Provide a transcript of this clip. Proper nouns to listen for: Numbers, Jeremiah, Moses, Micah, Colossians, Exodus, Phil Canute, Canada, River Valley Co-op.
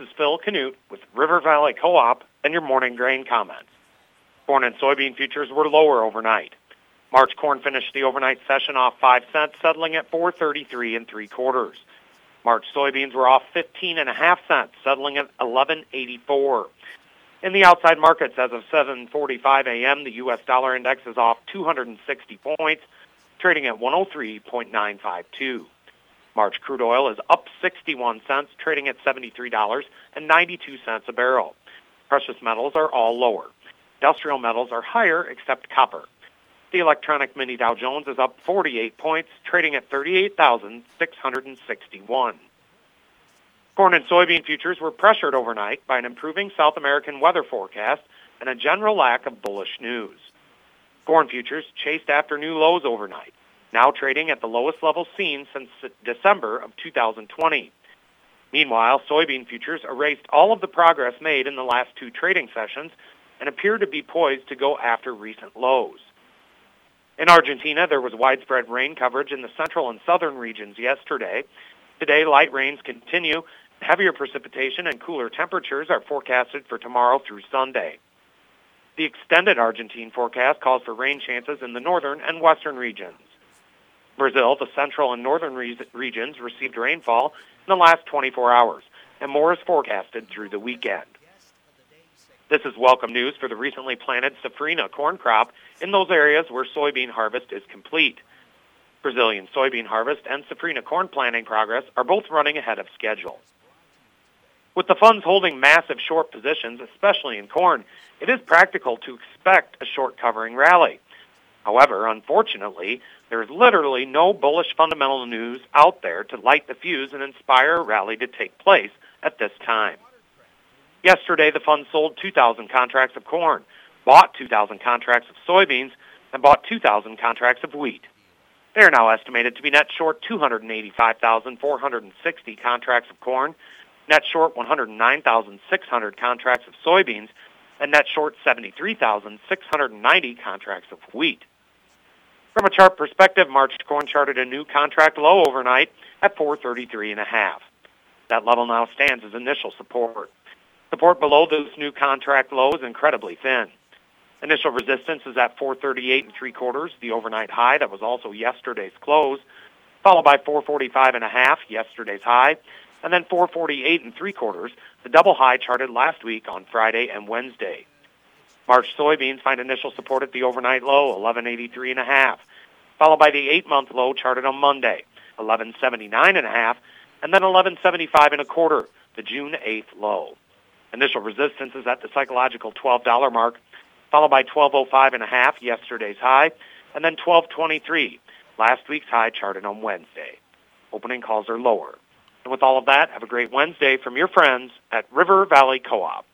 is Phil Canute with River Valley Co-op and your morning grain comments. Corn and soybean futures were lower overnight. March corn finished the overnight session off 5 cents, settling at 4.33 3/4. March soybeans were off 15.5 cents, settling at 11.84. In the outside markets, as of 7:45 a.m., the U.S. dollar index is off 260 points, trading at 103.952. March crude oil is up 61 cents, trading at $73.92 a barrel. Precious metals are all lower. Industrial metals are higher, except copper. The electronic mini Dow Jones is up 48 points, trading at 38,661. Corn and soybean futures were pressured overnight by an improving South American weather forecast and a general lack of bullish news. Corn futures chased after new lows overnight, now trading at the lowest level seen since December of 2020. Meanwhile, soybean futures erased all of the progress made in the last two trading sessions and appear to be poised to go after recent lows. In Argentina, there was widespread rain coverage in the central and southern regions yesterday. Today, light rains continue. Heavier precipitation and cooler temperatures are forecasted for tomorrow through Sunday. The extended Argentine forecast calls for rain chances in the northern and western regions. Brazil, the central and northern regions received rainfall in the last 24 hours, and more is forecasted through the weekend. This is welcome news for the recently planted safrinha corn crop in those areas where soybean harvest is complete. Brazilian soybean harvest and safrinha corn planting progress are both running ahead of schedule. With the funds holding massive short positions, especially in corn, it is practical to expect a short covering rally. However, unfortunately, there is literally no bullish fundamental news out there to light the fuse and inspire a rally to take place at this time. Yesterday, the fund sold 2,000 contracts of corn, bought 2,000 contracts of soybeans, and bought 2,000 contracts of wheat. They are now estimated to be net short 285,460 contracts of corn, net short 109,600 contracts of soybeans, and net short 73,690 contracts of wheat. From a chart perspective, March corn charted a new contract low overnight at 4.33 1/2. That level now stands as initial support. Support below this new contract low is incredibly thin. Initial resistance is at 4.38 3/4, the overnight high that was also yesterday's close, followed by 4.45 1/2, yesterday's high, and then 4.48 3/4, the double high charted last week on Friday and Wednesday. March soybeans find initial support at the overnight low, 11.83 1/2, followed by the 8-month low charted on Monday, 11.79 1/2, and then 11.75 1/4, the June 8th low. Initial resistance is at the psychological $12 mark, followed by 12.05 1/2, yesterday's high, and then 12.23, last week's high charted on Wednesday. Opening calls are lower. And with all of that, have a great Wednesday from your friends at River Valley Co-op.